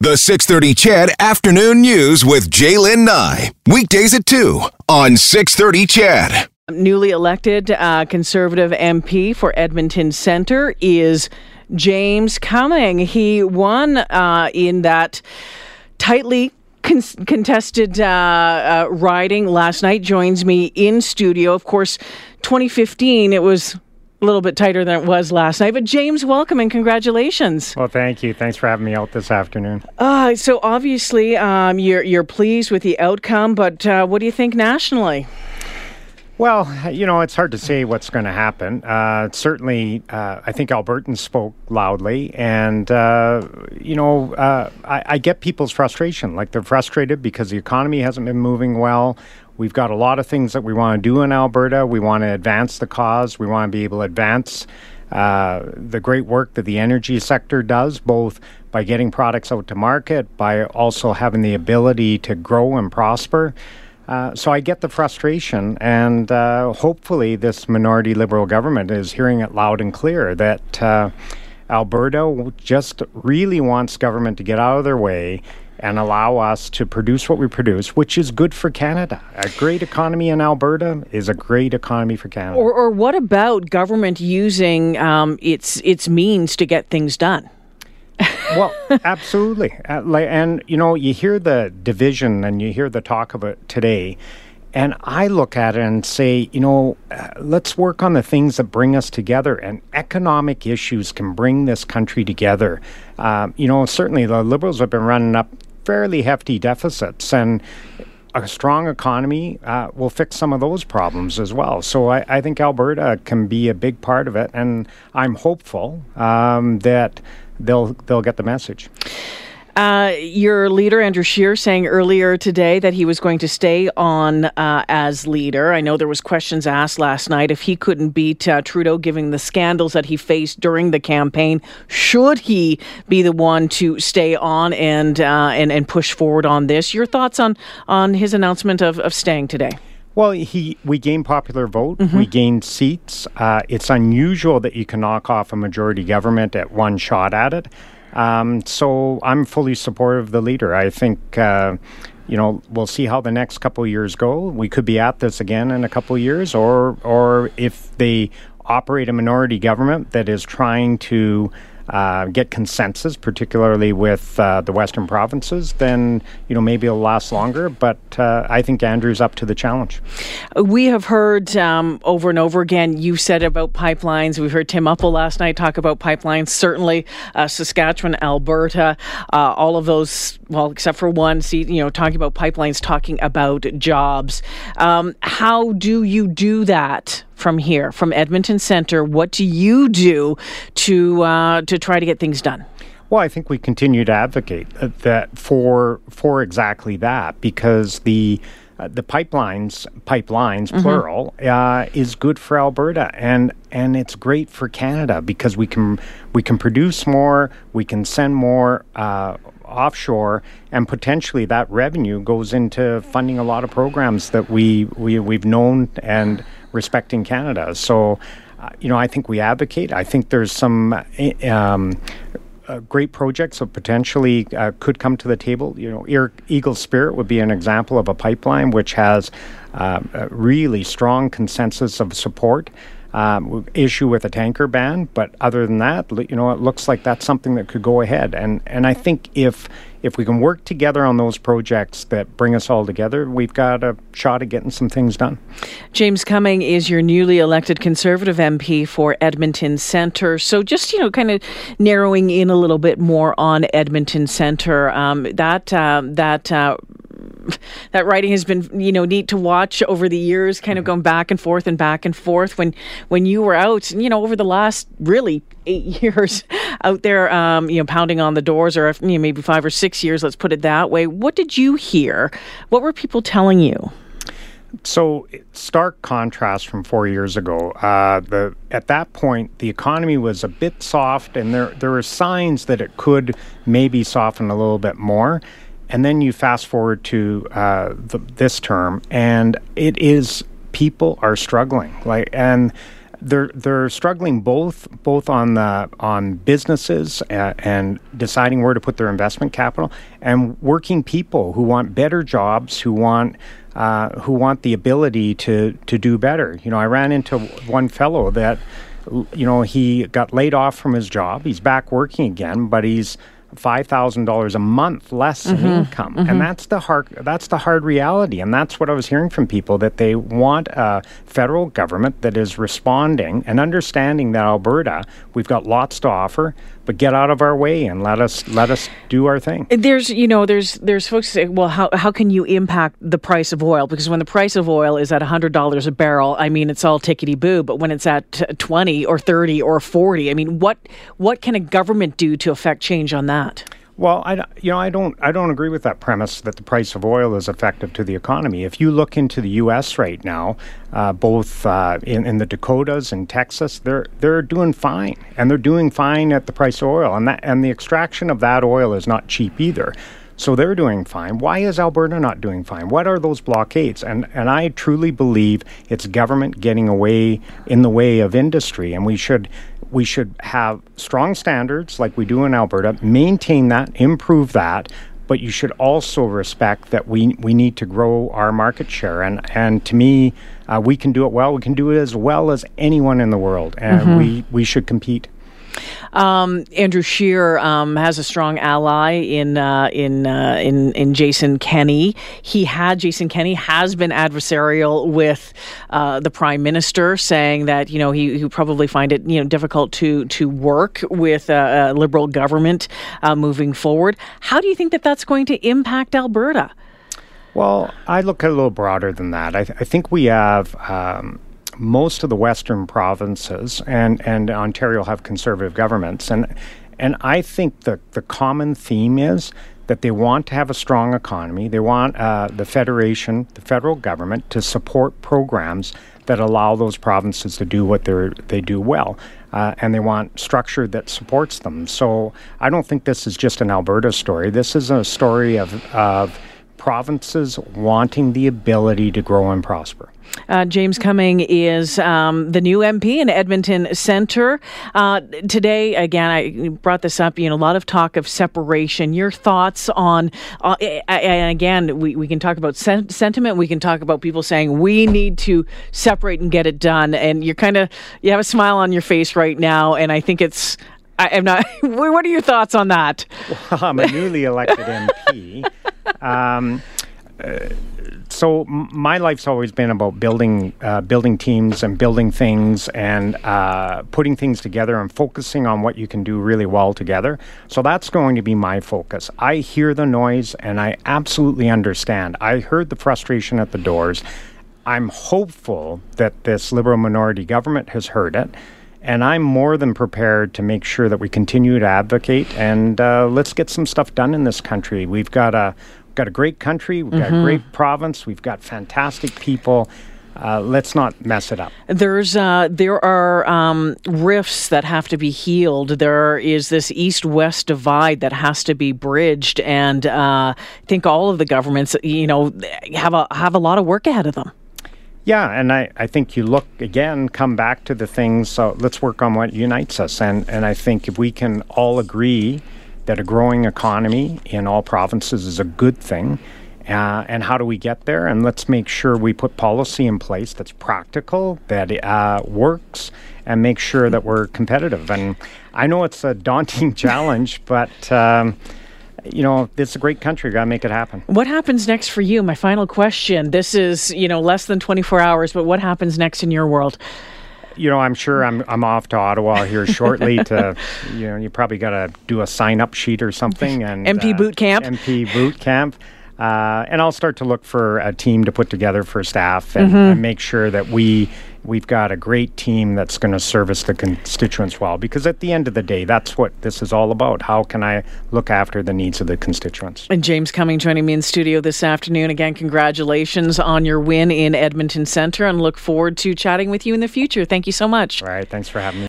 The 6:30 CHED Afternoon News with Jaylen Nye. Weekdays at 2 on 6:30 CHED. Newly elected Conservative MP for Edmonton Centre is James Cumming. He won in that tightly contested riding last night. Joins me in studio. Of course, 2015, it was a little bit tighter than it was last night. But James, welcome and congratulations. Well, thank you. Thanks for having me out this afternoon. So obviously you're pleased with the outcome, but what do you think nationally? Well, you know, it's hard to say what's going to happen. Certainly, I think Albertans spoke loudly. And, you know, I get people's frustration. Like, they're frustrated because the economy hasn't been moving well. We've got a lot of things that we want to do in Alberta. We want to advance the cause. We want to be able to advance the great work that the energy sector does, both by getting products out to market, by also having the ability to grow and prosper. So I get the frustration, and hopefully this minority Liberal government is hearing it loud and clear that Alberta just really wants government to get out of their way and allow us to produce what we produce, which is good for Canada. A great economy in Alberta is a great economy for Canada. Or what about government using its means to get things done? Well, absolutely. And, you know, you hear the division and you hear the talk of it today. And I look at it and say, you know, let's work on the things that bring us together. And economic issues can bring this country together. You know, certainly the Liberals have been running up fairly hefty deficits. And a strong economy will fix some of those problems as well. So I think Alberta can be a big part of it. And I'm hopeful that they'll get the message. Your leader, Andrew Scheer, saying earlier today that he was going to stay on as leader. I know there was questions asked last night if he couldn't beat Trudeau, given the scandals that he faced during the campaign. Should he be the one to stay on and push forward on this? Your thoughts on his announcement of staying today? Well, we gained popular vote. Mm-hmm. We gained seats. It's unusual that you can knock off a majority government at one shot at it. So I'm fully supportive of the leader. I think, you know, we'll see how the next couple of years go. We could be at this again in a couple of years, or if they operate a minority government that is trying to get consensus, particularly with the Western provinces, then, you know, maybe it'll last longer. But I think Andrew's up to the challenge. We have heard over and over again, you said about pipelines. We've heard Tim Uppal last night talk about pipelines. Certainly Saskatchewan, Alberta, all of those, well, except for one, you know, talking about pipelines, talking about jobs. How do you do that? From here, from Edmonton Centre, what do you do to try to get things done? Well, I think we continue to advocate that for exactly that, because the pipelines mm-hmm. plural is good for Alberta, and it's great for Canada, because we can produce more, we can send more offshore, and potentially that revenue goes into funding a lot of programs that we've known and respecting Canada. So, you know, I think we advocate. I think there's some great projects that potentially could come to the table. You know, Eagle Spirit would be an example of a pipeline which has a really strong consensus of support. Issue with a tanker ban, but other than that, you know, it looks like that's something that could go ahead. And I think if we can work together on those projects that bring us all together, we've got a shot at getting some things done. James Cumming is your newly elected Conservative MP for Edmonton Centre. So just, you know, kind of narrowing in a little bit more on Edmonton Centre, that writing has been, you know, neat to watch over the years, kind of going back and forth and back and forth. When you were out, you know, over the last really 8 years out there, you know, pounding on the doors, or, you know, maybe 5 or 6 years, let's put it that way. What did you hear? What were people telling you? So, stark contrast from 4 years ago. At that point, the economy was a bit soft, and there were signs that it could maybe soften a little bit more. And then you fast forward to this term, and it is people are struggling. Like, and They're struggling both on businesses and deciding where to put their investment capital, and working people who want better jobs, who want the ability to do better. You know, I ran into one fellow that, you know, he got laid off from his job. He's back working again, but he's $5,000 a month less in income, and that's the hard reality. And that's what I was hearing from people, that they want a federal government that is responding and understanding that Alberta, we've got lots to offer, but get out of our way and let us do our thing. There's folks who say, well, how can you impact the price of oil? Because when the price of oil is at $100 a barrel, I mean, it's all tickety boo. But when it's at 20 or 30 or 40, I mean, what can a government do to affect change on that? Well, I don't agree with that premise that the price of oil is effective to the economy. If you look into the U.S. right now, both in the Dakotas and Texas, they're doing fine, and they're doing fine at the price of oil, and the extraction of that oil is not cheap either. So they're doing fine. Why is Alberta not doing fine? What are those blockades? And I truly believe it's government getting in the way of industry, and we should have strong standards like we do in Alberta, maintain that, improve that, but you should also respect that we need to grow our market share. And to me, we can do it well. We can do it as well as anyone in the world, and we should compete. Andrew Scheer has a strong ally in Jason Kenney. Jason Kenney has been adversarial with the Prime Minister, saying that he probably find it difficult to work with a Liberal government moving forward. How do you think that that's going to impact Alberta? Well, I look at it a little broader than that. I think we have. Most of the Western provinces and Ontario have conservative governments. And I think the common theme is that they want to have a strong economy. They want the federal government, to support programs that allow those provinces to do what they do well. And they want structure that supports them. So I don't think this is just an Alberta story. This is a story of provinces wanting the ability to grow and prosper. James Cumming is the new MP in Edmonton Centre. Today, again, I brought this up, a lot of talk of separation. Your thoughts on, and again, we can talk about sentiment, we can talk about people saying we need to separate and get it done, and you have a smile on your face right now, and I think it's, I'm not, what are your thoughts on that? Well, I'm a newly elected MP. So my life's always been about building teams and building things and putting things together and focusing on what you can do really well together. So that's going to be my focus. I hear the noise and I absolutely understand. I heard the frustration at the doors. I'm hopeful that this Liberal minority government has heard it. And I'm more than prepared to make sure that we continue to advocate and let's get some stuff done in this country. We've got a great country, we've got a great province, we've got fantastic people. Let's not mess it up. There are rifts that have to be healed. There is this east-west divide that has to be bridged, and I think all of the governments, have a lot of work ahead of them. Yeah, and I think you come back to the things, so let's work on what unites us. And I think if we can all agree that a growing economy in all provinces is a good thing, and how do we get there? And let's make sure we put policy in place that's practical, that works, and make sure that we're competitive. And I know it's a daunting challenge, but... it's a great country. Got to make it happen. What happens next for you? My final question. This is, less than 24 hours, but what happens next in your world? I'm sure I'm off to Ottawa here shortly to, you probably got to do a sign-up sheet or something. And MP boot camp. MP boot camp. And I'll start to look for a team to put together for staff and make sure that we've got a great team that's going to service the constituents well, because at the end of the day, that's what this is all about. How can I look after the needs of the constituents? And James Cumming joining me in studio this afternoon. Again, congratulations on your win in Edmonton Centre, and look forward to chatting with you in the future. Thank you so much. All right. Thanks for having me.